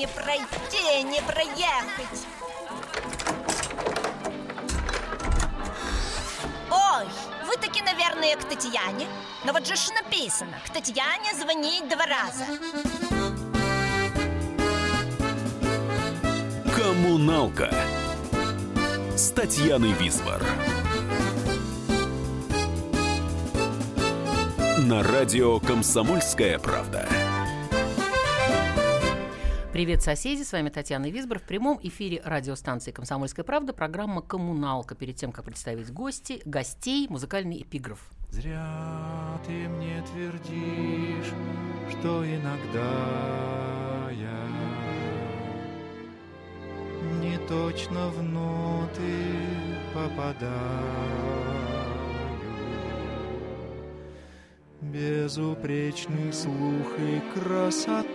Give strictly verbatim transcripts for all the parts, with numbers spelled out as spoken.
не пройти, не проехать. Ой, вы таки, наверное, к Татьяне. Но вот же ж написано: к Татьяне звонить два раза. Коммуналка с Татьяной Визбор на радио «Комсомольская правда». Привет, соседи! С вами Татьяна Визбор. В прямом эфире радиостанции «Комсомольская правда» программа «Коммуналка». Перед тем, как представить гости, гостей, музыкальный эпиграф. Зря ты мне твердишь, что иногда я не точно внутрь попадаю. Безупречный слух и красоту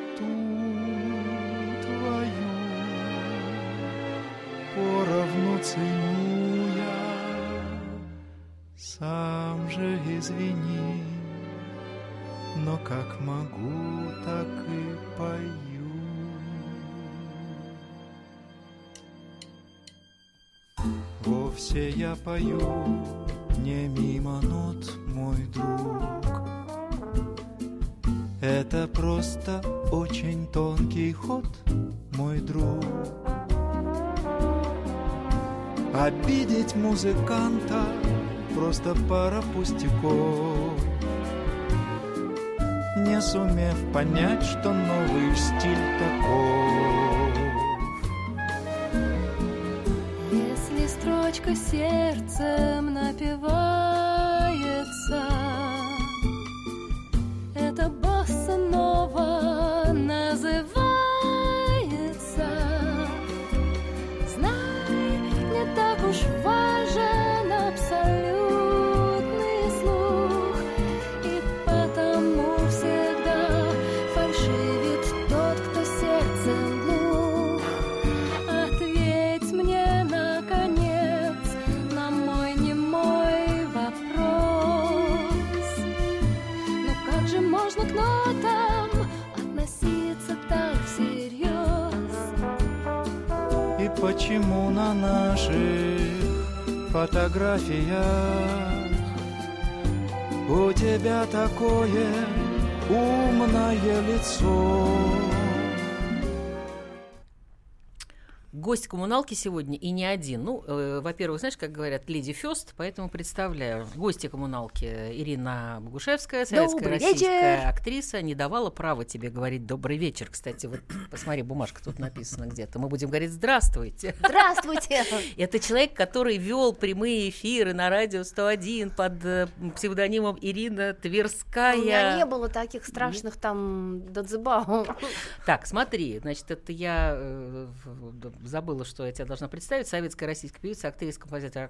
поровну ценю я, сам же извини, но как могу, так и пою. Вовсе я пою не мимо нот, мой друг. Это просто очень тонкий ход, мой друг. Обидеть музыканта просто пара пустяков, не сумев понять, что новый стиль таков. Если строчка сердцем напевается, это босанова называется. Уж важен абсолютный слух, и потому всегда фальшивит тот, кто сердцем глух. Ответь мне, наконец, на мой немой вопрос. Но как же можно к нотам относиться так всерьез? И почему на наши фотографиях у тебя такое умное лицо? Гость коммуналки сегодня и не один. Ну, э, во-первых, знаешь, как говорят, Леди Фест, поэтому представляю. Гостья коммуналки Ирина Богушевская, советская добрый российская вечер. Актриса, не давала права тебе говорить «добрый вечер». Кстати, вот посмотри, бумажка тут написана где-то. Мы будем говорить «здравствуйте». Здравствуйте! Это человек, который вел прямые эфиры на радио сто один под псевдонимом Ирина Тверская. У меня не было таких страшных там дадзебау. Так, смотри, значит, это я... забыла, что я тебя должна представить. Советская российская певица, актриса, композитор.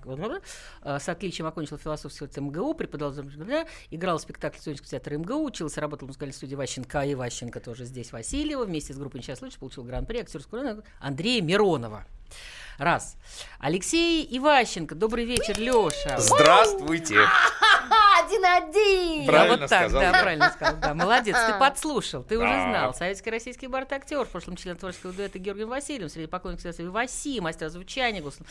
С отличием окончила философский эм гэ у, преподавала, играла в спектакле студенческого театра эм гэ у, училась и работала в музыкальной студии Иващенко и Васильева, тоже здесь Васильева, вместе с группой «Несчастный случай» получила гран-при актерского Андрея Миронова. Раз. Алексей Иващенко. Добрый вечер, Лёша. Здравствуйте. Один-один. Правильно, а вот так, сказал. Да, правильно сказал. Да. Молодец, ты подслушал, ты да. уже знал. Советский российский бард-актер, в прошлом член творческого дуэта Георгием Васильевым, среди поклонников Васи, мастера звучания, гусла.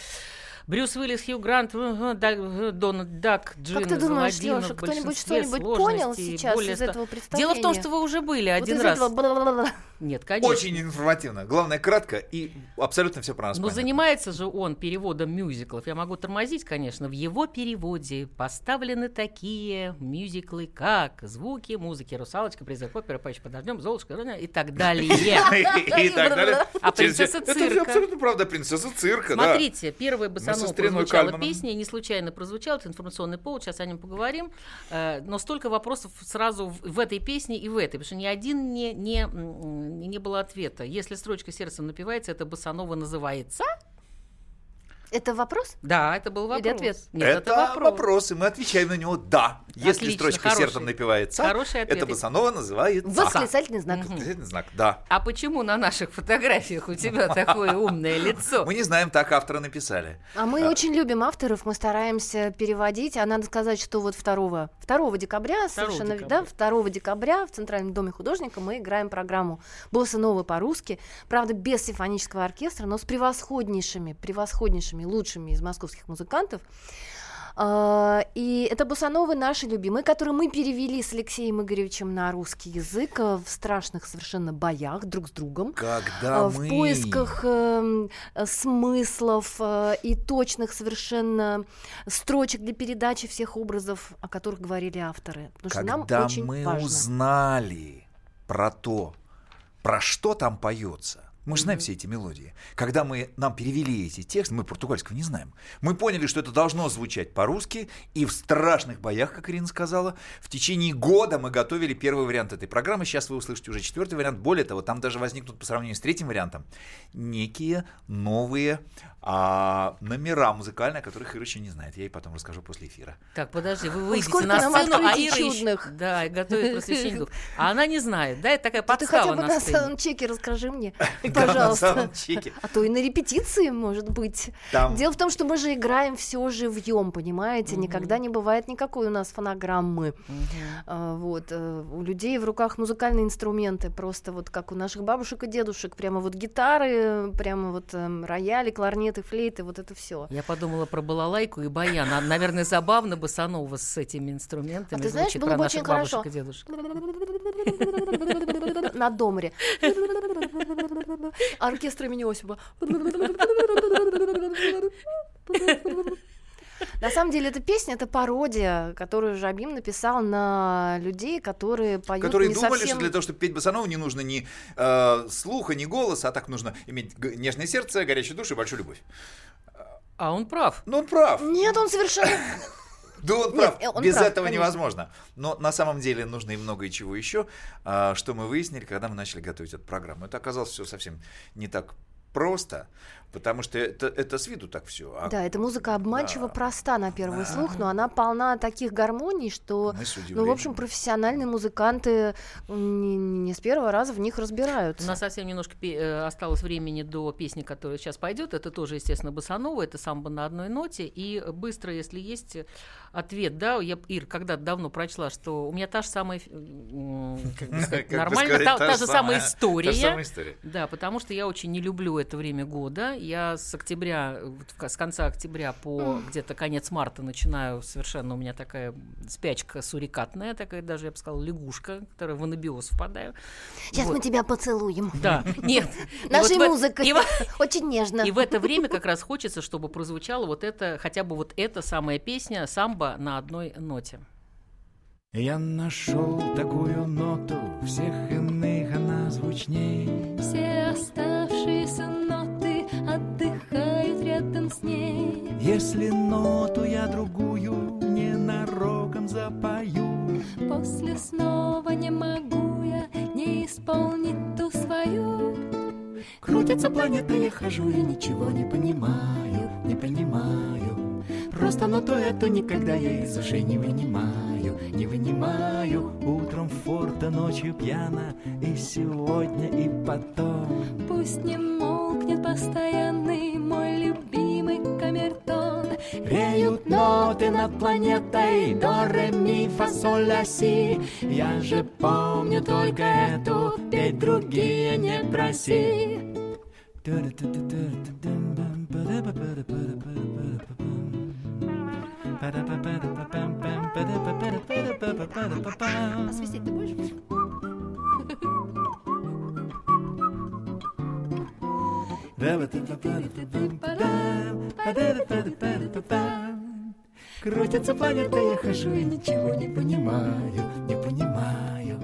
Брюс Уиллис, Хью Грант, Дональд Дак, Джина Замадина. Как ты думаешь, Лёша, кто-нибудь что-нибудь понял сейчас из этого представления? Дело в том, что вы уже были один раз. Нет, конечно. Очень информативно. Главное, кратко и абсолютно все про нас понятно. Но занимается же он переводом мюзиклов. Я могу тормозить, конечно. В его переводе поставлены такие мюзиклы, как «Звуки музыки», «Русалочка», «Призрак оперы», «Поющий под дождем», «Золушка» и так далее. И так далее. А «Принцесса цирка». Это абсолютно правда, «Принцесса цирка». Смотрите, первая басанова прозвучала песня, не случайно прозвучала, это информационный повод, сейчас о нем поговорим. Но столько вопросов сразу в этой песне и в этой, потому что ни один не было ответа. Если строчка сердцем напевается, это басанова называется... Это вопрос? Да, это был вопрос. Или ответ? Нет, это, это вопрос. вопрос, и мы отвечаем на него «да». Если Отлично, строчка хороший, сердцем напевается, это Босанова называет «да». Восклицательный знак. Угу. Восклицательный знак, да. А почему на наших фотографиях у тебя такое умное лицо? Мы не знаем, так автора написали. А мы очень любим авторов, мы стараемся переводить. А надо сказать, что вот второго декабря, совершенно да, второго декабря в Центральном доме художника мы играем программу «Босанова» по-русски. Правда, без симфонического оркестра, но с превосходнейшими, превосходнейшими, лучшими из московских музыкантов. И это босановы наши любимые, которые мы перевели с Алексеем Игоревичем на русский язык в страшных совершенно боях друг с другом. Когда в мы... поисках смыслов и точных совершенно строчек для передачи всех образов, о которых говорили авторы. Потому Когда что нам очень мы важно. Узнали про то, про что там поется. Мы же знаем mm-hmm. все эти мелодии. Когда мы, нам перевели эти тексты, мы португальского не знаем. Мы поняли, что это должно звучать по-русски, и в страшных боях, как Ирина сказала, в течение года мы готовили первый вариант этой программы. Сейчас вы услышите уже четвертый вариант. Более того, там даже возникнут по сравнению с третьим вариантом некие новые а, номера музыкальные, о которых Ира еще не знает. Я ей потом расскажу после эфира. Так, подожди, вы выйдете на сцену, а Ира чудных. Еще... Да, готовит просвещенников. А она не знает, да? Это такая подстава на сцене. Ты хотя бы на саундчеке расскажи мне. Пожалуйста. Да, а то и на репетиции, может быть. Там. Дело в том, что мы же играем все живьем, понимаете? Mm-hmm. Никогда не бывает никакой у нас фонограммы. Mm-hmm. А, вот. А, у людей в руках музыкальные инструменты, просто вот как у наших бабушек и дедушек. Прямо вот гитары, прямо вот э, рояли, кларнеты, флейты, вот это все. Я подумала про балалайку и баян. А, наверное, забавно Босанова с этими инструментами. А ты знаешь, было бы очень хорошо. На домре. Оркестр имени Иосифова. На самом деле, эта песня — это пародия, которую Жабим написал на людей, которые поют которые не думали, совсем... что для того, чтобы петь босанову, не нужно ни э, слуха, ни голоса, а так нужно иметь нежное сердце, горячую душу и большую любовь. А он прав. Ну, он прав. Нет, он совершенно... Да он прав, Нет, он без прав, этого конечно. Невозможно. Но на самом деле нужно и много чего еще, что мы выяснили, когда мы начали готовить эту программу. Это оказалось все совсем не так просто, потому что это, это с виду так все. А... Да, эта музыка обманчиво да. проста на первый да. слух, но она полна таких гармоний, что, ну, в общем, профессиональные музыканты не, не с первого раза в них разбираются. У нас совсем немножко пе- осталось времени до песни, которая сейчас пойдет. Это тоже, естественно, босанова, это самбо на одной ноте. И быстро, если есть ответ, да, я, Ир, когда-то давно прочла, что у меня та же самая, как бы сказать, нормально, та же самая история. Да, потому что я очень не люблю это время года. Я с октября, с конца октября по где-то конец марта начинаю совершенно, у меня такая спячка сурикатная, такая даже, я бы сказала, лягушка, которая в анабиоз впадаю. Сейчас вот. Мы тебя поцелуем. Да, нет. Нашей музыкой. Очень нежно. И в это время как раз хочется, чтобы прозвучала вот эта, хотя бы вот эта самая песня «Самбо на одной ноте». Я нашел такую ноту, всех иных она звучней. Все оставшиеся ноты отдыхают рядом с ней. Если ноту я другую ненароком запою, после снова не могу я не исполнить ту свою. Крутятся планеты, я хожу, я ничего не понимаю, не понимаю. Просто ноту эту никогда я из ушей не вынимаю, не вынимаю. Утром форта, ночью пьяна, и сегодня, и потом. Пусть не молкнет постоянный мой любимый камертон. Реют ноты над планетой до, ре, ми, фа, соль, ля, си. Я же помню только эту, петь другие не проси. А свистеть ты будешь? Крутятся планеты, я хожу и ничего не понимаю, не понимаю.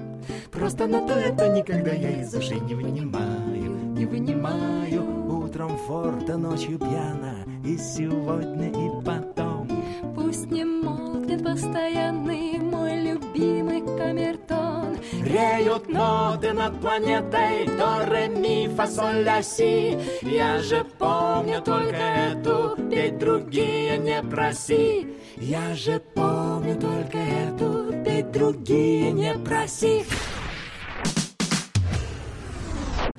Просто на то это никогда я из ушей не вынимаю, не вынимаю. Утром форта, ночью пьяна, и сегодня, и потом. Пусть не молкнет постоянный мой любимый камертон. Реют ноты над планетой до, ре, ми, фа, соль, ля, си. Я же помню только эту петь, другие не проси. Я же помню только эту, петь, другие не проси.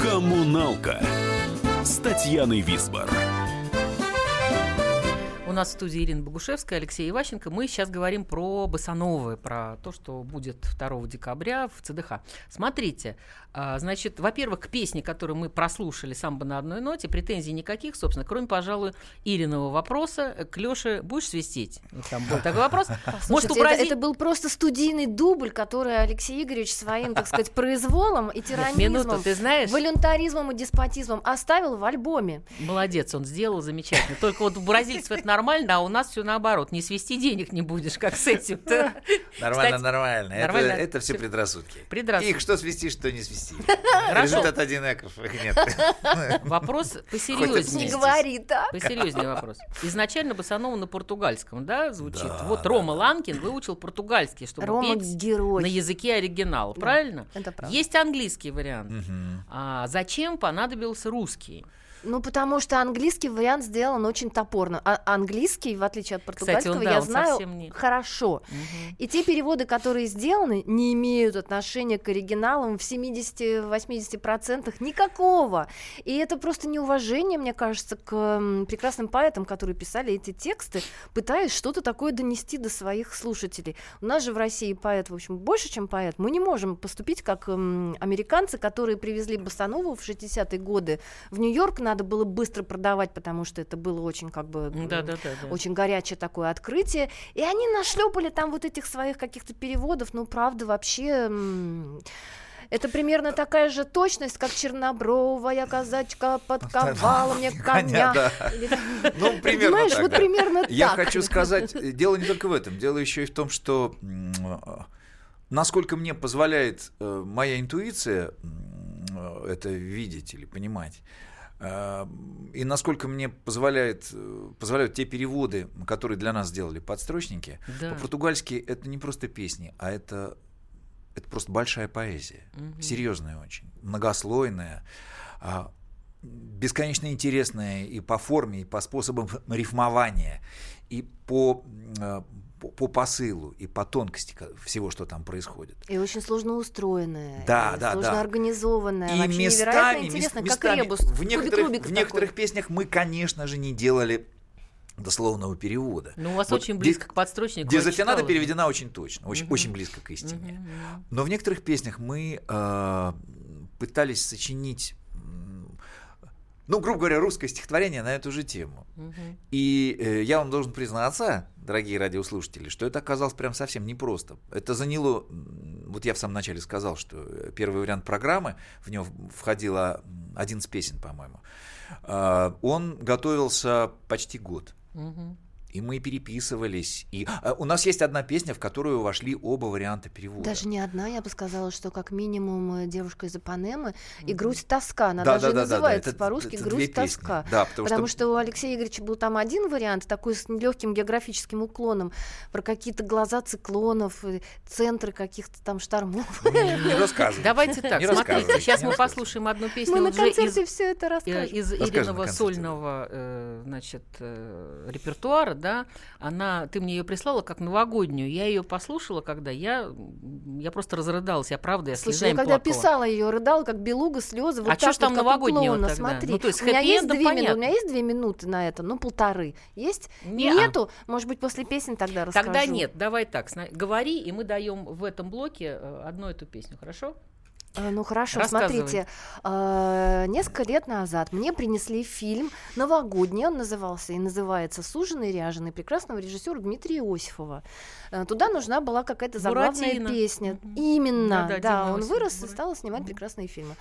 Коммуналка с Татьяной Визбор. У нас в студии Ирина Богушевская, Алексей Иващенко. Мы сейчас говорим про Босановы, про то, что будет второго декабря в ЦДХ. Смотрите, значит, во-первых, к песне, которую мы прослушали, «Самбо на одной ноте», претензий никаких, собственно, кроме, пожалуй, Ириного вопроса. К Лёше будешь свистеть? Там был такой вопрос. Слушайте, может, убрази... это, это был просто студийный дубль, который Алексей Игоревич своим, так сказать, произволом и тиранизмом, волюнтаризмом и деспотизмом оставил в альбоме. Молодец, он сделал замечательно. Только вот бразильцев это нормально, а у нас все наоборот. Не свести денег не будешь, как с этим-то. Нормально, нормально. Это все предрассудки. Их что свести, что не свести. Результат одинаков. Вопрос посерьезнее. Не говорит, а? Посерьезнее вопрос. Изначально Босанова на португальском, да, звучит? Вот Рома Ланкин выучил португальский, чтобы петь на языке оригинала. Правильно? Это правда. Есть английский вариант. Зачем понадобился русский? Ну, потому что английский вариант сделан очень топорно. А английский, в отличие от португальского, кстати, он, да, я знаю не... хорошо. Угу. И те переводы, которые сделаны, не имеют отношения к оригиналам в семьдесят-восемьдесят процентов никакого. И это просто неуважение, мне кажется, к прекрасным поэтам, которые писали эти тексты, пытаясь что-то такое донести до своих слушателей. У нас же в России поэт, в общем, больше, чем поэт. Мы не можем поступить как эм, американцы, которые привезли Босанову в шестидесятые годы в Нью-Йорк на надо было быстро продавать, потому что это было очень, как бы, да, да, да, да. очень горячее такое открытие. И они нашлепали там вот этих своих каких-то переводов. Ну, правда, вообще... Это примерно такая же точность, как чернобровая казачка подковала мне коня. Да. Или... Ну, примерно Понимаешь, так, вот да. примерно Я так. хочу сказать, дело не только в этом. Дело еще и в том, что, насколько мне позволяет моя интуиция это видеть или понимать, и насколько мне позволяет, позволяют те переводы, которые для нас сделали подстрочники, да. по-португальски это не просто песни, а это, это просто большая поэзия, угу. серьезная очень, многослойная, бесконечно интересная и по форме, и по способам рифмования, и по... по посылу и по тонкости всего, что там происходит. И очень сложно устроенная, да, да, сложно да. организованная. И вообще местами, невероятно интересно, мест, как ребус. В некоторых, в некоторых песнях мы, конечно же, не делали дословного перевода. Ну, у вас вот очень близко дез... к подстрочнику. Дезафинада переведена очень точно, очень, угу. очень близко к истине. Угу. Но в некоторых песнях мы э, пытались сочинить, ну, грубо говоря, русское стихотворение на эту же тему. Угу. И э, я вам должен признаться, дорогие радиослушатели, что это оказалось прям совсем непросто. Это заняло... Вот я в самом начале сказал, что первый вариант программы, в него входило одиннадцать песен, по-моему. Э, он готовился почти год. Угу. И мы переписывались. И у нас есть одна песня, в которую вошли оба варианта перевода. Даже не одна, я бы сказала, что как минимум «Девушка из Ипанемы» и «Грусть, тоска». Она да, даже да, называется да, да. по-русски это, это «Грусть, тоска». Да, потому потому что... что у Алексея Игоревича был там один вариант, такой с легким географическим уклоном, про какие-то глаза циклонов, центры каких-то там штормов. Не рассказывай. Давайте так, смотрите, сейчас мы послушаем одну песню. Мы на концерте все это расскажем. Из Ириного сольного, значит, репертуара. Да, она, ты мне ее прислала как новогоднюю. Я ее послушала, когда я, я просто разрыдалась, я правда, я слезами плакала. Слушай, я когда писала ее, рыдала как белуга, слезы. Вот а что ж там вот, новогоднего тогда? Смотри. Ну, то есть, у, меня есть две мину- у меня есть две минуты на это, ну полторы. Есть? Не- Нету? А. Может быть, после песни тогда расскажу. Тогда нет, давай так, говори, и мы даем в этом блоке одну эту песню, хорошо? Ну хорошо, смотрите, э, несколько лет назад мне принесли фильм новогодний, он назывался и называется «Суженый, ряженый», прекрасного режиссера Дмитрия Иосифова. Э, туда нужна была какая-то заглавная Буродина. Песня. Mm-hmm. Именно, да, да, да он вырос и стал снимать mm-hmm. прекрасные фильмы.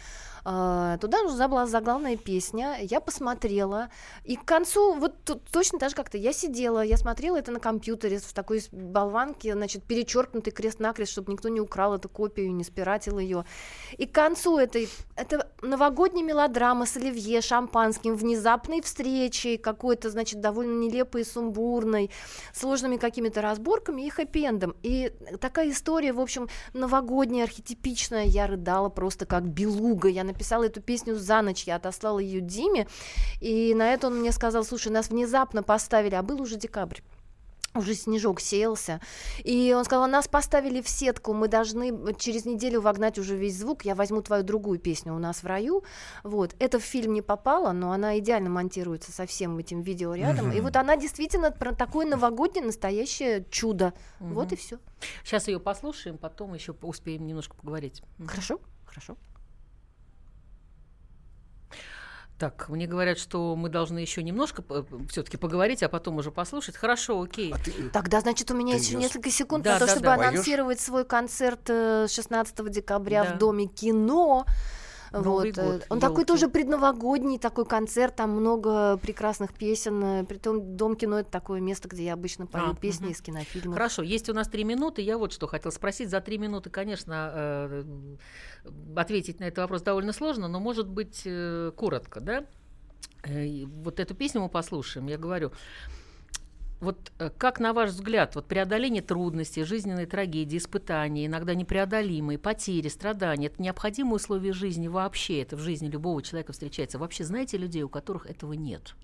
Туда же была заглавная песня, я посмотрела, и к концу, вот точно так же как-то, я сидела, я смотрела это на компьютере в такой болванке, значит, перечеркнутый крест-накрест, чтобы никто не украл эту копию, не спиратил ее. И к концу этой, это новогодняя мелодрама с оливье, шампанским, внезапной встречей, какой-то, значит, довольно нелепой и сумбурной, сложными какими-то разборками и хэппи-эндом. И такая история, в общем, новогодняя, архетипичная, я рыдала просто как белуга, я написала эту песню за ночь, я отослала ее Диме, и на это он мне сказал: слушай, нас внезапно поставили, а был уже декабрь, уже снежок сеялся, и он сказал: нас поставили в сетку, мы должны через неделю вогнать уже весь звук, я возьму твою другую песню «У нас в раю». Вот, это в фильм не попало, но она идеально монтируется со всем этим видео рядом, угу. И вот она действительно про такое новогоднее настоящее чудо, угу. Вот и все. Сейчас ее послушаем, потом еще успеем немножко поговорить. Хорошо, хорошо. Так, мне говорят, что мы должны еще немножко все-таки поговорить, а потом уже послушать. Хорошо, окей. А ты, Тогда, значит, у меня еще несколько секунд да, на то, да, чтобы да. анонсировать Поешь? свой концерт шестнадцатого декабря да. в Доме кино. Новый вот. год, Он елки. Такой тоже предновогодний такой концерт, там много прекрасных песен. Притом Дом кино — это такое место, где я обычно пою а, песни угу. из кинофильмов. Хорошо, есть у нас три минуты. Я вот что хотела спросить. За три минуты, конечно, э, ответить на этот вопрос довольно сложно, но, может быть, э, коротко, да? Э, вот эту песню мы послушаем. Я говорю... Вот как, на ваш взгляд, вот преодоление трудностей, жизненной трагедии, испытаний, иногда непреодолимые, потери, страдания — это необходимые условия жизни вообще? Это в жизни любого человека встречается. Вообще знаете людей, у которых этого нет?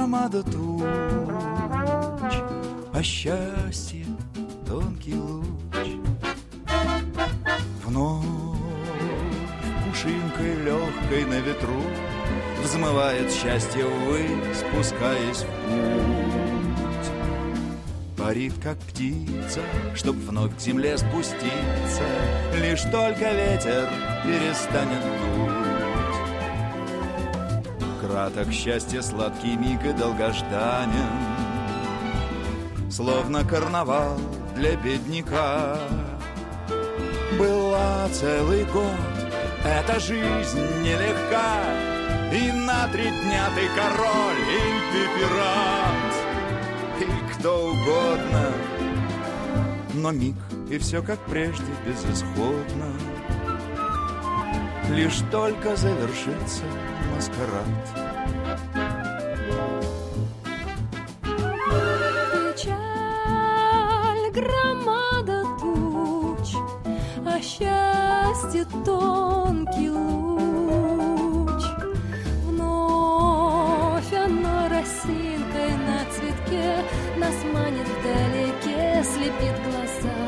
Громада туч, а счастье тонкий луч. Вновь пушинкой легкой на ветру взмывает счастье ввысь, спускаясь в путь. Парит, как птица, чтоб вновь к земле спуститься, лишь только ветер перестанет дуть. Краток счастье, сладкий миг и долгожданен, словно карнавал для бедняка. Была целый год эта жизнь нелегка, и на три дня ты король, или ты пират, и кто угодно. Но миг, и все как прежде безысходно, лишь только завершится маскарад. Печаль, громада туч, а счастье тонкий луч. Вновь оно росинкой на цветке нас манит вдалеке, слепит глаза.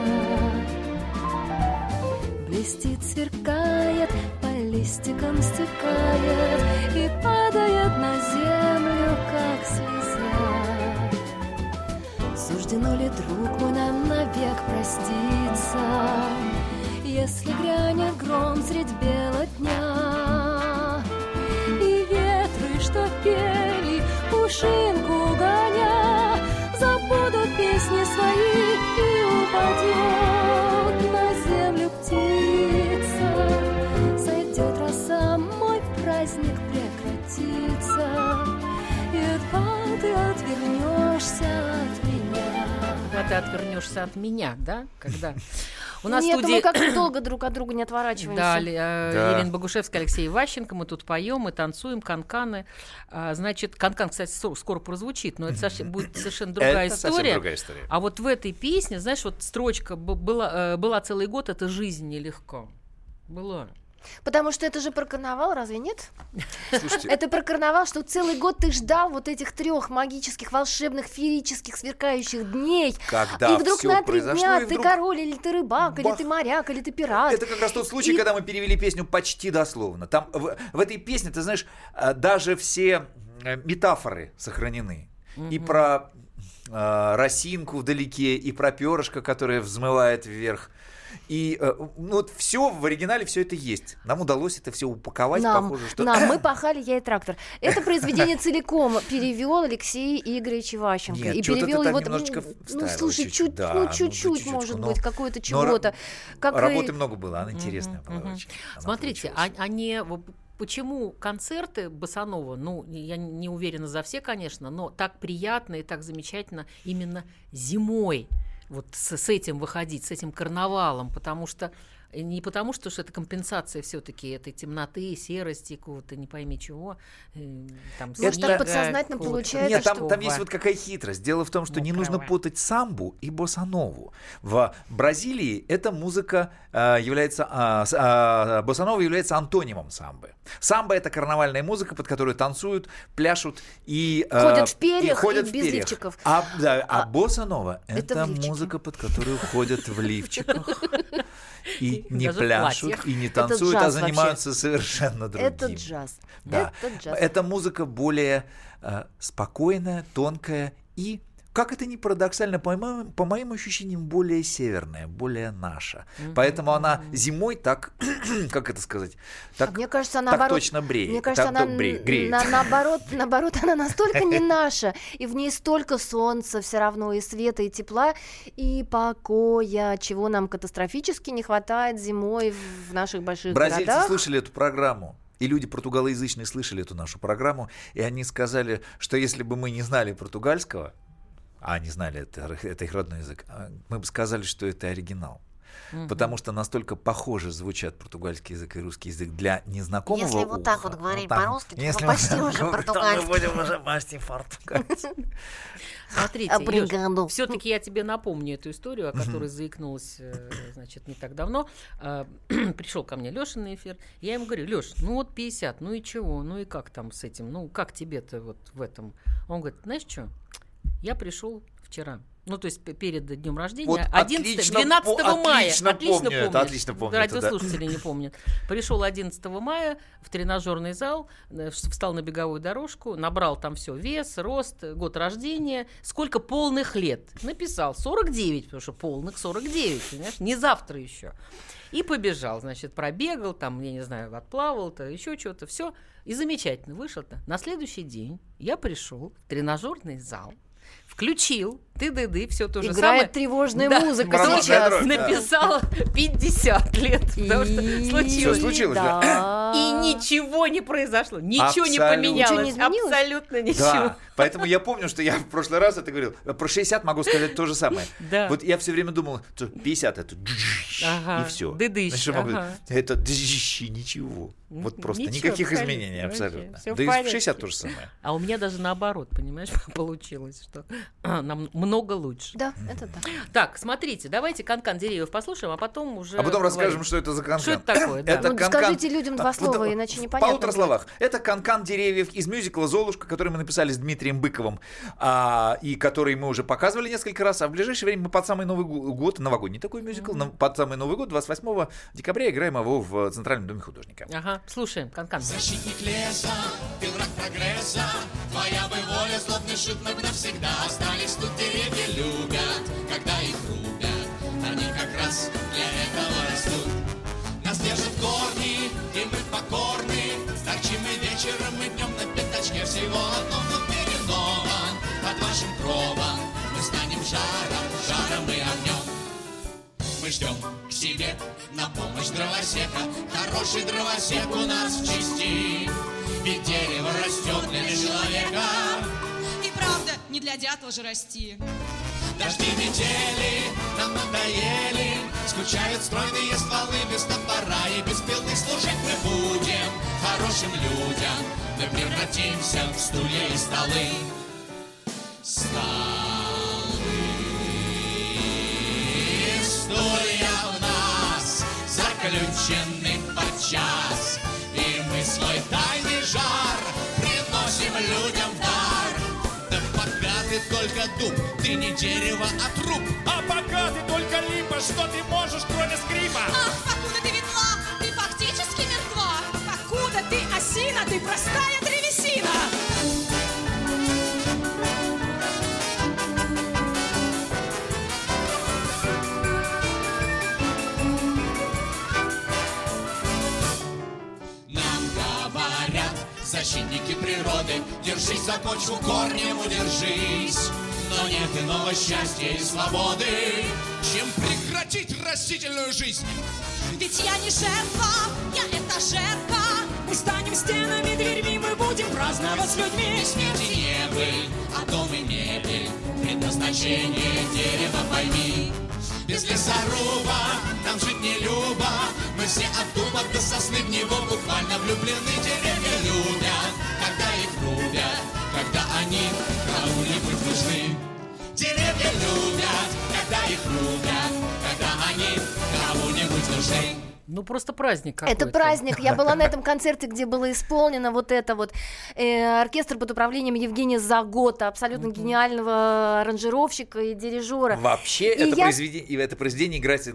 Блестит, сверкает, по листикам стекает и падает на землю, как слеза. Суждено ли, друг мой, нам навек проститься, если грянет гром средь бела дня? И ветры, что пели пушинку гоня, забудут песни свои и упадет на землю птица. Мой праздник прекратится, едва ты отвернешься от меня. Едва ты отвернешься от меня, да? Когда? У нас Нет, студии... мы как-то долго друг от друга не отворачиваемся. Да, да. Ирина Богушевская, Алексей Иващенко, мы тут поем, мы танцуем, канканы. Значит, канкан, кстати, скоро прозвучит, но это будет совершенно другая это история. Совсем другая история. А вот в этой песне, знаешь, вот строчка была, была целый год, это жизнь нелегко. Была. Потому что это же про карнавал, разве нет? Слушайте. Это про карнавал, что целый год ты ждал вот этих трех магических, волшебных, феерических, сверкающих дней. Когда и вдруг на три дня ты король, или ты рыбак, бах. Или ты моряк, или ты пират. Это как раз тот случай, и... когда мы перевели песню почти дословно. Там в, в этой песне, ты знаешь, даже все метафоры сохранены. Mm-hmm. И про... э, росинку вдалеке, и про перышко, которое взмывает вверх. И э, ну, вот все в оригинале, все это есть. Нам удалось это все упаковать, нам, похоже, что... Нам, мы пахали, я и трактор. Это произведение целиком перевел Алексей Игоревич Иващенко. Нет, и перевел его... немножечко вставил, ну, слушай, чуть-чуть, чуть, да, ну, чуть-чуть ну, может быть, какое-то чего-то. Как работы и... много было, она интересная была очень. Смотрите, они... Почему концерты Босанова, ну, я не уверена за все, конечно, но так приятно и так замечательно именно зимой вот с, с этим выходить, с этим карнавалом, потому что не потому, что, что это компенсация все-таки этой темноты, серости, какого-то не пойми чего. Там, может, снега, так подсознательно получается. Нет, там, что там есть вот какая хитрость. Дело в том, что ну, не нужно путать самбу и босанову. В Бразилии эта музыка а, является... А, а, босанова является антонимом самбы. Самба — это карнавальная музыка, под которую танцуют, пляшут и... Ходят а, в перьях и, ходят и в без перьях. Лифчиков. А, да, а, а босанова — это, это музыка, под которую ходят в лифчиках. И не даже пляшут, и не танцуют, а занимаются вообще совершенно другим. Это джаз. Да. Это джаз. Эта музыка более э, спокойная, тонкая и, как это ни парадоксально, по моим, по моим ощущениям, более северная, более наша. Mm-hmm. Поэтому она зимой так, как это сказать, так, а мне кажется, наоборот, так точно бреет. Мне кажется, она, бреет. На, наоборот, наоборот, она настолько не наша, и в ней столько солнца все равно, и света, и тепла, и покоя, чего нам катастрофически не хватает зимой в наших больших Бразильцы городах. Бразильцы слышали эту программу. И люди португалоязычные слышали эту нашу программу, и они сказали, что если бы мы не знали португальского, а они знали, это, это их родной язык, мы бы сказали, что это оригинал. Mm-hmm. Потому что настолько похоже звучат португальский язык и русский язык для незнакомого уха. Если вот так вот говорить ну, там, по-русски, то мы почти мы уже португальский. Мы будем уже почти португальский. Смотрите, Юж, все-таки я тебе напомню эту историю, о которой mm-hmm. заикнулась, значит, не так давно. Пришел ко мне Леша на эфир, я ему говорю: Леш, ну вот пятьдесят, ну и чего, ну и как там с этим, ну как тебе-то вот в этом? Он говорит: знаешь что? Я пришел вчера, ну, то есть перед днем рождения, вот одиннадцатого, двенадцатого мая. Отлично, отлично помню, помню это, отлично помню. Радиослушатели да. не помнят. Пришел одиннадцатого мая в тренажерный зал, встал на беговую дорожку, набрал там все, вес, рост, год рождения, сколько полных лет. Написал сорок девять, потому что полных сорок девять, понимаешь, не завтра еще. И побежал, значит, пробегал, там, я не знаю, отплавал-то, еще что-то, все. И замечательно вышел-то. На следующий день я пришел в тренажерный зал, включил, ты-ды-ды, все то же самое. Играет тревожная да, музыка сейчас. Написала пятьдесят лет, потому что случилось. Все случилось, да. да. И ничего не произошло, ничего абсолютно. Не поменялось. Ничего не абсолютно ничего. Да. Поэтому я помню, что я в прошлый раз это говорил. Про шестьдесят могу сказать то же самое. Да. Вот я все время думал, что пятьдесят это ага. и все. Дыдыщ. Ага. Это дыдыщ и ничего. Вот просто ничего, никаких абсолютно. Изменений абсолютно. Все да и в шестьдесят то же самое. А у меня даже наоборот, понимаешь, получилось, что нам много лучше. Да, mm-hmm. это так. Так, смотрите, давайте канкан деревьев послушаем, а потом уже... А потом расскажем, говорим, что это за канкан. Что это такое? Да. Это ну, канкан... Скажите людям два слова, а, иначе непонятно. В полутора словах. Это канкан деревьев из мюзикла «Золушка», который мы написали с Дмитрием Быковым, а, и который мы уже показывали несколько раз, а в ближайшее время мы под самый Новый год, новогодний такой мюзикл, mm-hmm. под самый Новый год, двадцать восьмого декабря, играем его в Центральном доме художника. Ага, слушаем канкан. Защитник леса, ты враг прогресса, твоя бы воля злобный шут, мы бы навсегда остались тут. Деревья любят, когда их рубят, они как раз для этого растут. Нас держат корни, и мы покорны, торчим мы вечером, мы днем на пятачке. Всего одно, но передован, под вашим кровом мы станем жаром, жаром и огнем. Мы ждем к себе на помощь дровосека, хороший дровосек у нас в чести, ведь дерево растет для человека. Правда, не для дятла же расти. Дожди метели, нам надоели, скучают стройные стволы без топора и без пилы. Служить мы будем хорошим людям, мы превратимся в стулья и столы. Столы, стулья в нас заключены подчас, и мы свой тайный жар приносим людям в дар. Ты только дуб, ты не дерево, а труп. А пока ты только липа, что ты можешь, кроме скрипа? Ах, покуда ты ветла, ты фактически мертва. Покуда ты осина, ты простая древесина. защитники природы, держись за почву, корнем удержись. Но нет иного счастья и свободы, чем прекратить растительную жизнь. Ведь я не жертва, я этажерка. Мы станем стенами, дверьми, мы будем праздновать с людьми. Без смерти не был, а дом и мебель, предназначение дерева пойми. Без лесоруба нам жить не любо, мы все от дуба до сосны в него буквально влюблены. Деревья любят, когда их рубят, когда они кому-нибудь нужны. Деревья любят, когда их рубят, когда они кому-нибудь нужны. Ну, просто праздник какой-то. Это праздник. Я была на этом концерте, где было исполнено вот это вот. Э, оркестр под управлением Евгения Загота, абсолютно mm-hmm. гениального аранжировщика и дирижера. Вообще, и это, я... произведение, это произведение играется...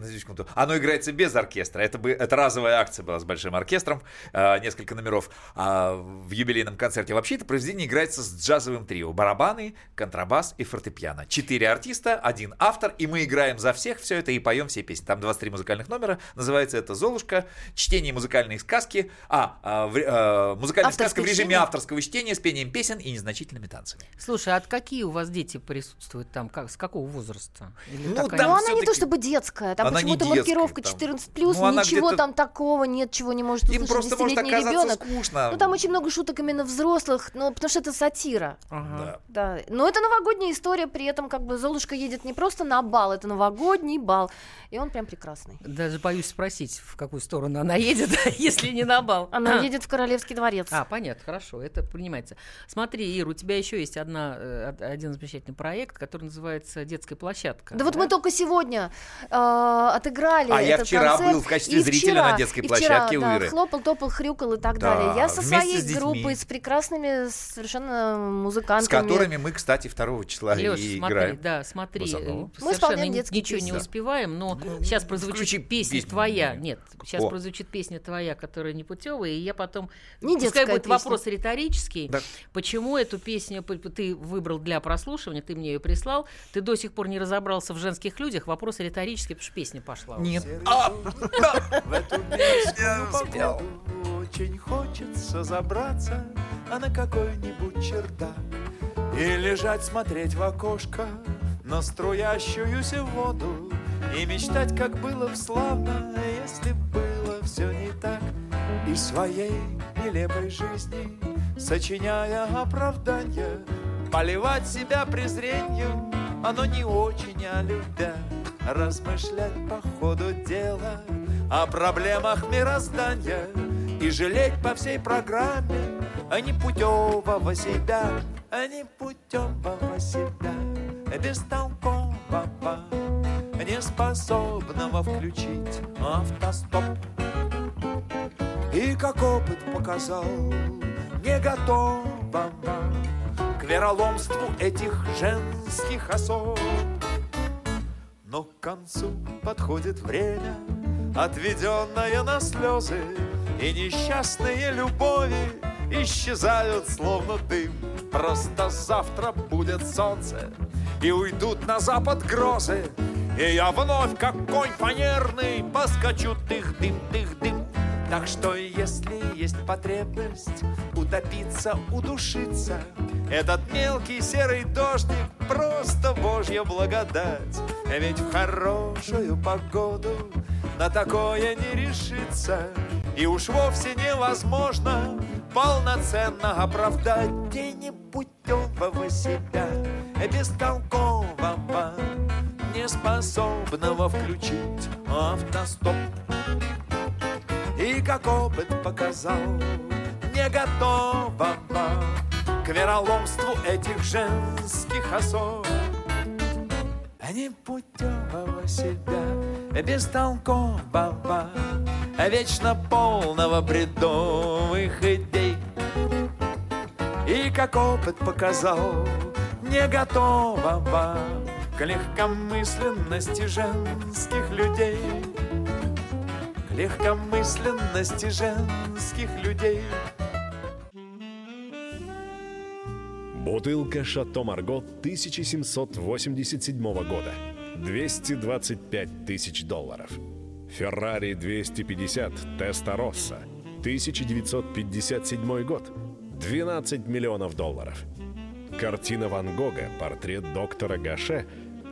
Оно играется без оркестра. Это, бы, это разовая акция была с большим оркестром, э, несколько номеров э, в юбилейном концерте. Вообще, это произведение играется с джазовым трио. Барабаны, контрабас и фортепиано. Четыре артиста, один автор, и мы играем за всех все это и поем все песни. Там двадцать три музыкальных номера. Называется это «Золодина». Золушка, чтение музыкальной сказки, а, а, в, а музыкальная Авторское сказка в режиме чтение. Авторского чтения с пением песен и незначительными танцами. Слушай, а какие у вас дети присутствуют там? Как, с какого возраста? Или ну, такая... там ну, она не то чтобы детская, там почему-то маркировка четырнадцать плюс, ну, ничего там такого нет, чего не может услышать десятилетний ребенок. Скучно. Ну, там очень много шуток именно взрослых, но, потому что это сатира. Ага. Да. Да. Но это новогодняя история, при этом как бы Золушка едет не просто на бал, это новогодний бал, и он прям прекрасный. Даже боюсь спросить, в какую сторону она едет, если не на бал. Она едет в Королевский дворец. А, понятно, хорошо, это принимается. Смотри, Ира, у тебя еще есть одна, один замечательный проект, который называется «Детская площадка». Да, да? Вот мы только сегодня э, отыграли а этот концерт. А я вчера концерт. был в качестве и зрителя вчера, на детской площадке вчера, у Иры. Да, хлопал, топал, хрюкал и так да, далее. Я со своей с группой, с прекрасными совершенно музыкантами. С которыми мы, кстати, второго числа Лёш, и смотри, играем. Да, смотри, Босанова. Мы совершенно ничего песни. не успеваем, но ну, сейчас прозвучит песня твоя. Нет, сейчас О. прозвучит песня твоя, которая непутевая, и я потом... Не пускай будет песня. Вопрос риторический. Да. Почему эту песню ты выбрал для прослушивания, ты мне ее прислал, ты до сих пор не разобрался в женских людях, вопрос риторический, потому что песня пошла. Нет. А! В эту песню попал. Очень хочется забраться, а на какой-нибудь чердак и лежать, смотреть в окошко на струящуюся воду и мечтать, как было в славном, если было все не так, и своей нелепой жизни, сочиняя оправдания, поливать себя презренью, оно не очень, а любя, размышлять по ходу дела о проблемах мироздания и жалеть по всей программе о непутевого себя, о непутевого себя, бестолкового, неспособного включить автостоп. И как опыт показал, не готова к вероломству этих женских особ. Но к концу подходит время, отведенное на слезы, и несчастные любови исчезают словно дым. Просто завтра будет солнце, и уйдут на запад грозы, и я вновь, как конь фанерный, поскочу тых-дым-тых-дым. Так что если есть потребность утопиться, удушиться, этот мелкий серый дождик просто божья благодать. Ведь в хорошую погоду на такое не решится, и уж вовсе невозможно полноценно оправдать те непутевого себя, бестолкового, неспособного включить автостоп. И как опыт показал, не готова к вероломству этих женских особ. Непутевого себя, бестолкового, вечно полного бредовых идей. И как опыт показал, не готова к легкомысленности женских людей, к легкомысленности женских людей. Бутылка «Шато Марго» тысяча семьсот восемьдесят седьмого года. двести двадцать пять тысяч долларов. Феррари двести пятьдесят «Тестороссо» тысяча девятьсот пятьдесят седьмой год. двенадцать миллионов долларов. Картина Ван Гога «Портрет доктора Гаше»,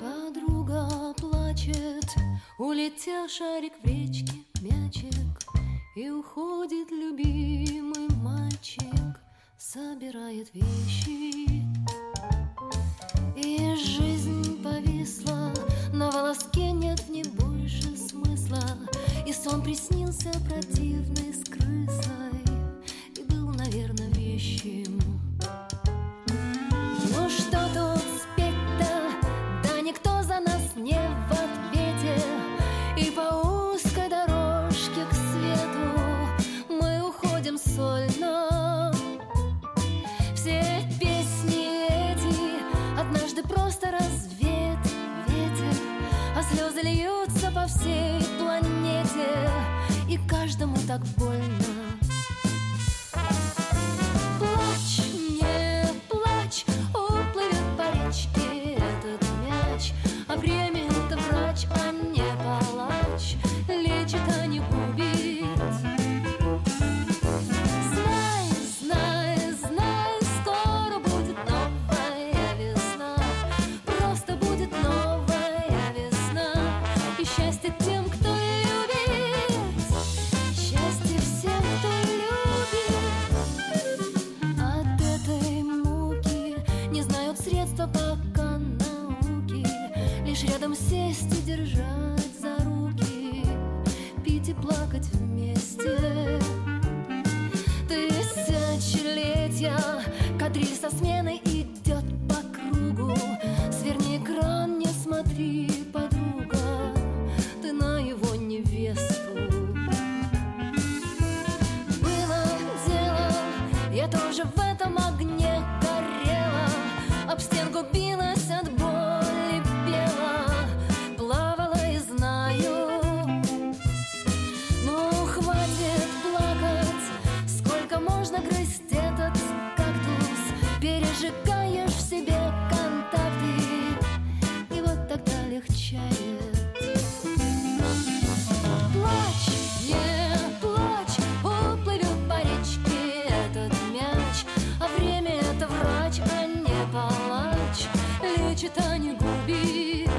Подруга плачет, улетел шарик в речке, мячик, и уходит любимый мальчик, собирает вещи. И жизнь повисла, на волоске нет в ней больше смысла. И сон приснился противный с крысой, и был, наверное, вещим. Ну что тут спеть-то, да никто за нас не в ответе. И по узкой дорожке к свету мы уходим сольно. Просто развеет ветер, а слезы льются по всей планете, и каждому так больно. Плачь, не плачь, уплывет по речке этот мяч, а времени-то врач, а не палач, лечит, а не губит. Рядом сесть и держать за руки, пить и плакать вместе. Тысячелетия кадриль со сменой идет по кругу. Сверни экран, не смотри, подруга, ты на его невесту. Было дело, я тоже в этом огне горела, об стенку билась от боли. Плавала и знаю. Ну, хватит плакать, сколько можно грызть этот кактус. Пережигаешь в себе контакты, и вот тогда легчает. Плачь, не плачь, уплывет по речке этот мяч, а время это врач, а не палач, лечит, а не губит.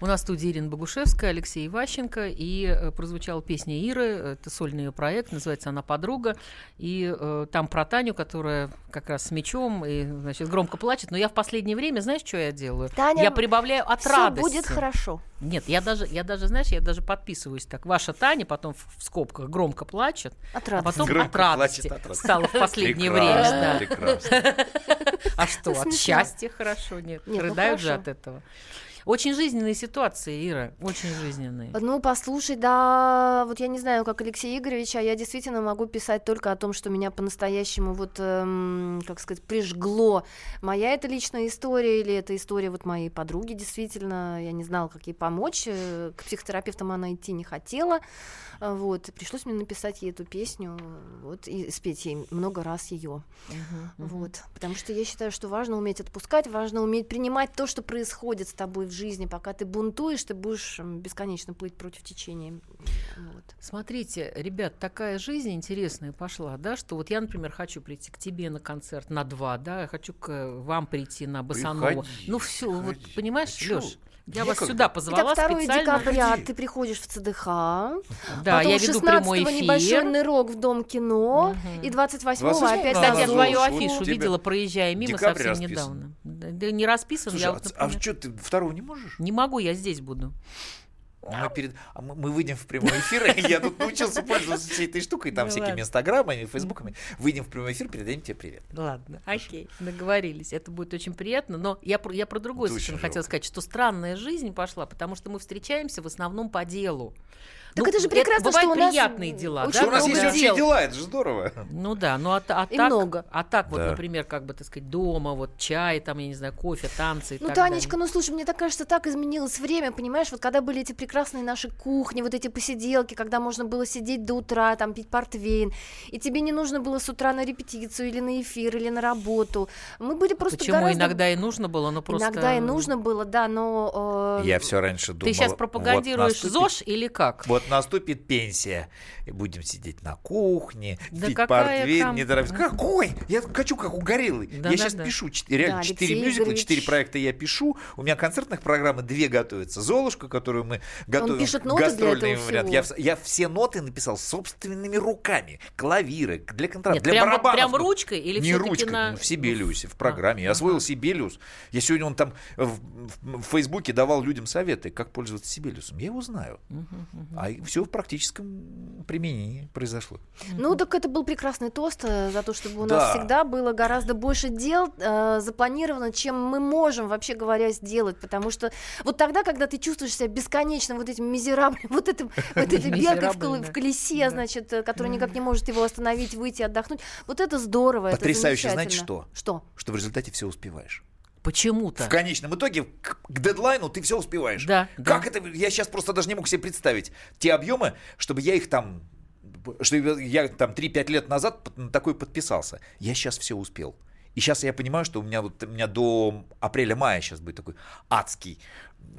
У нас в студии Ирина Богушевская, Алексей Иващенко, и прозвучала песня Иры, это сольный ее проект, называется она «Подруга», и э, там про Таню, которая как раз с мечом и, значит, громко плачет, но я в последнее время, знаешь, что я делаю? Таня, я прибавляю от радости. Все будет хорошо. Нет, я даже, я даже, знаешь, я даже подписываюсь так. Ваша Таня потом в, в скобках громко плачет, от а потом громко от радости стала в последнее время. А что, от счастья хорошо? Нет, рыдают же от этого. Очень жизненные ситуации, Ира, очень жизненные. Ну, послушай, да, вот я не знаю, как Алексей Игоревич, а я действительно могу писать только о том, что меня по-настоящему, вот, эм, как сказать, прижгло. Моя это личная история или это история вот моей подруги, действительно, я не знала, как ей помочь, к психотерапевтам она идти не хотела, вот, пришлось мне написать ей эту песню, вот, и спеть ей много раз ее, угу, вот, угу. Потому что я считаю, что важно уметь отпускать, важно уметь принимать то, что происходит с тобой в жизни, пока ты бунтуешь, ты будешь бесконечно плыть против течения. Вот. Смотрите, ребят, такая жизнь интересная пошла, да, что вот я, например, хочу прийти к тебе на концерт на два, да, я хочу к вам прийти на Босанову. Приходи, ну все, вот понимаешь, Лёш, я Никак. вас сюда позвала. Итак, второго декабря приходи. Ты приходишь в ЦДХ, да, потом я веду прямой эфир. Небольшой рок в Дом кино, угу. И двадцать восьмого опять. Кстати, я твою афишу видела, проезжая мимо совсем расписан. недавно. Да, да, не расписан. Слушай, я, вот, например, а что ты второго не можешь? Не могу, я здесь буду. Мы, перед... мы выйдем в прямой эфир. Я тут научился пользоваться всей этой штукой, там ну, всякими ладно. инстаграмами, фейсбуками. Выйдем в прямой эфир, передадим тебе привет. Ладно, хорошо. Окей, договорились. Это будет очень приятно. Но я про, я про другое совершенно хотела сказать, что странная жизнь пошла, потому что мы встречаемся в основном по делу. Так ну, это же прекрасно, это что у нас... приятные дела. Очень да? У нас есть общие дела, это же здорово. Ну да, ну а, а так, много. А так да. вот, например, как бы, так сказать, дома, вот чай, там, я не знаю, кофе, танцы и ну, так далее. Ну, Танечка, ну слушай, мне так кажется, так изменилось время, понимаешь, вот когда были эти прекрасные наши кухни, вот эти посиделки, когда можно было сидеть до утра, там, пить портвейн, и тебе не нужно было с утра на репетицию или на эфир, или на работу. Мы были просто Почему гораздо... иногда и нужно было, но просто... Иногда и нужно было, да, но... Э... Я все раньше думал... Ты сейчас пропагандируешь вот наступит... ЗОЖ или как? Вот наступит пенсия, и будем сидеть на кухне, да пить портвейн, там... не торопиться. Какой? Я хочу, как у гориллы. Да, я да, сейчас да. пишу, реально, да, четыре мюзикла, четыре проекта я пишу. У меня концертных программы две готовятся. «Золушка», которую мы готовим, гастрольный вариант. Я, я все ноты написал собственными руками. Клавиры, для контрабаса, для прям, барабанов. Прям ручкой? Или не ручкой, на... ну, в Сибелиусе, в программе. А, я освоил ага. Сибелиус. Я сегодня он там в, в, в Фейсбуке давал людям советы, как пользоваться Сибелиусом. Я его знаю. Угу, угу. А все в практическом применении произошло. Ну, так это был прекрасный тост за то, чтобы у да. нас всегда было гораздо больше дел э, запланировано, чем мы можем, вообще говоря, сделать. Потому что вот тогда, когда ты чувствуешь себя бесконечно вот этим мизерабельным, вот этой вот белкой в колесе, да. значит, которая никак не может его остановить, выйти, отдохнуть, вот это здорово. Потрясающе, это знаете что? Что? Что в результате все успеваешь. Почему-то. В конечном итоге к, к дедлайну ты все успеваешь. Да. Как да. это? Я сейчас просто даже не мог себе представить те объемы, чтобы я их там, что я там три-пять лет назад на такой подписался. Я сейчас все успел. И сейчас я понимаю, что у меня вот у меня до апреля-мая сейчас будет такой адский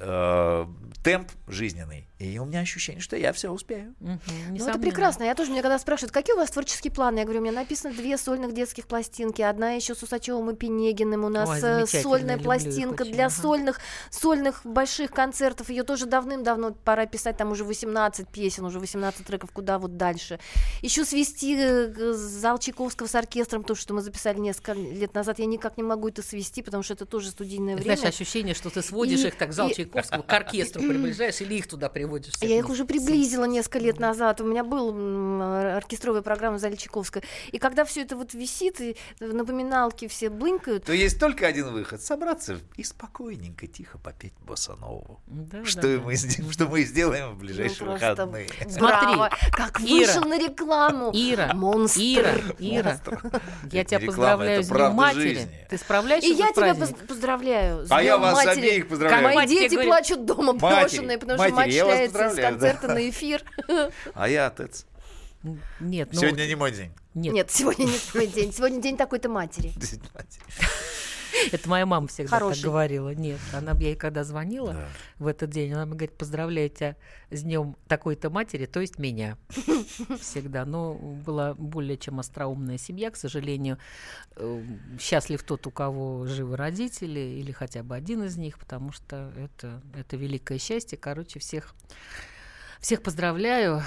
э, темп жизненный. И у меня ощущение, что я все успею. Угу, ну это прекрасно. Я тоже, меня когда спрашивают, какие у вас творческие планы, я говорю, у меня написано две сольных детских пластинки, одна еще с Усачёвым и Пенегиным, у нас Ой, сольная пластинка для ага. сольных, сольных больших концертов, ее тоже давным-давно пора писать, там уже восемнадцать песен, уже восемнадцать треков, куда вот дальше. Еще свести зал Чайковского с оркестром, то, что мы записали несколько лет назад, я никак не могу это свести, потому что это тоже студийное время. Знаешь, ощущение, что ты сводишь и, их так, зал и, Чайковского к оркестру приближаешь или их туда приводишь. Я их уже приблизила несколько лет назад. У меня была оркестровая программа в зале Чайковской. И когда все это вот висит, и напоминалки все блинкают... То есть только один выход — собраться и спокойненько, тихо попеть босанову. Да, что, да, мы, да. что мы сделаем в ближайшие ну, выходные. Браво! Смотри, как вышел Ира, на рекламу! Ира, Монстр! Ира, Ира. Монстр. Я тебя Реклама поздравляю с Днем Матери. Жизни. Ты справляешься? И я тебя праздник? поздравляю с а Днем Матери. А я вас обеих поздравляю. Мои дети говорит... плачут дома брошенные, потому что мать шляется с концерта да. на эфир. А я отец. Нет, ну... Сегодня не мой день. Нет. Нет, сегодня не мой день. Сегодня день такой-то матери. День матери. Это моя мама всегда Хороший. так говорила. Нет, она, я ей когда звонила да. в этот день, она мне говорит, поздравляю тебя с днем такой-то матери, то есть меня. Всегда. Но была более чем остроумная семья, к сожалению. Счастлив тот, у кого живы родители, или хотя бы один из них, потому что это, это великое счастье. Короче, всех... Всех поздравляю,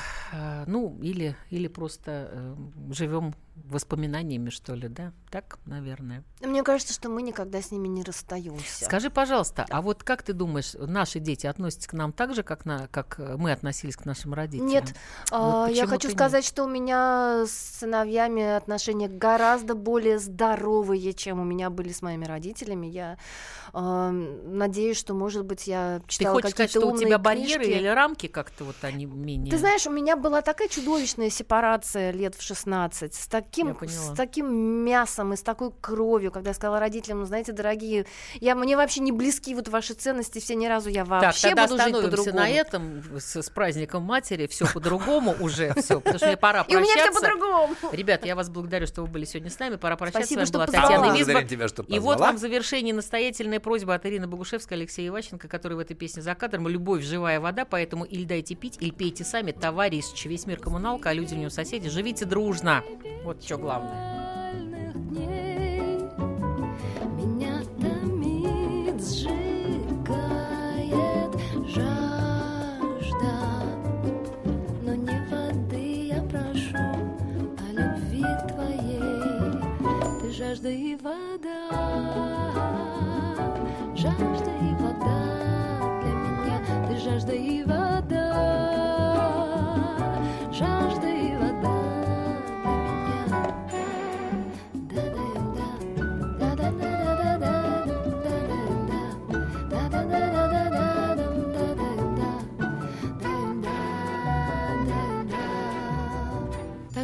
ну или, или просто э, живем воспоминаниями, что ли, да? Так, наверное. Мне кажется, что мы никогда с ними не расстаемся. Скажи, пожалуйста, да. а вот как ты думаешь, наши дети относятся к нам так же, как, на, как мы относились к нашим родителям? Нет, вот я хочу сказать, нет? что у меня с сыновьями отношения гораздо более здоровые, чем у меня были с моими родителями. Я э, надеюсь, что, может быть, я читала какие-то умные книжки. Ты хочешь сказать, что у тебя барьеры или рамки как-то вот они менее... Ты знаешь, у меня была такая чудовищная сепарация лет в шестнадцать, с таким, с таким мясом и с такой кровью, когда я сказала родителям, ну, знаете, дорогие, я, мне вообще не близки вот ваши ценности, все ни разу я вообще так, буду жить по-другому. Так, тогда остановимся на этом, с, с праздником матери, все по-другому уже, все, потому что мне пора прощаться. И у меня все по-другому. Ребят, я вас благодарю, что вы были сегодня с нами, пора прощаться. Спасибо, что позвала. И вот вам в завершении настоятельная просьба от Ирины Богушевской, Алексея Иващенко, который в этой песне за кадром, «Любовь, живая вода», поэтому или дайте пить, или пейте сами, товарищ, весь мир коммуналка, а люди в нем соседи, живите дружно. Вот что главное. Меня томит, сжигает жажда, но не воды я прошу, а любви твоей. Ты жажда и вода, жажда и вода для меня, ты жажда и вода.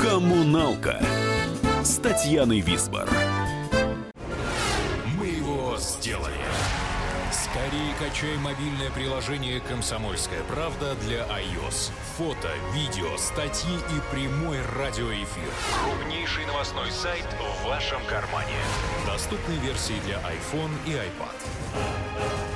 Коммуналка с Татьяной Визбор. Мы его сделали. Скорее качай мобильное приложение «Комсомольская правда» для iOS. Фото, видео, статьи и прямой радиоэфир. Крупнейший новостной сайт в вашем кармане. Доступны версии для iPhone и iPad.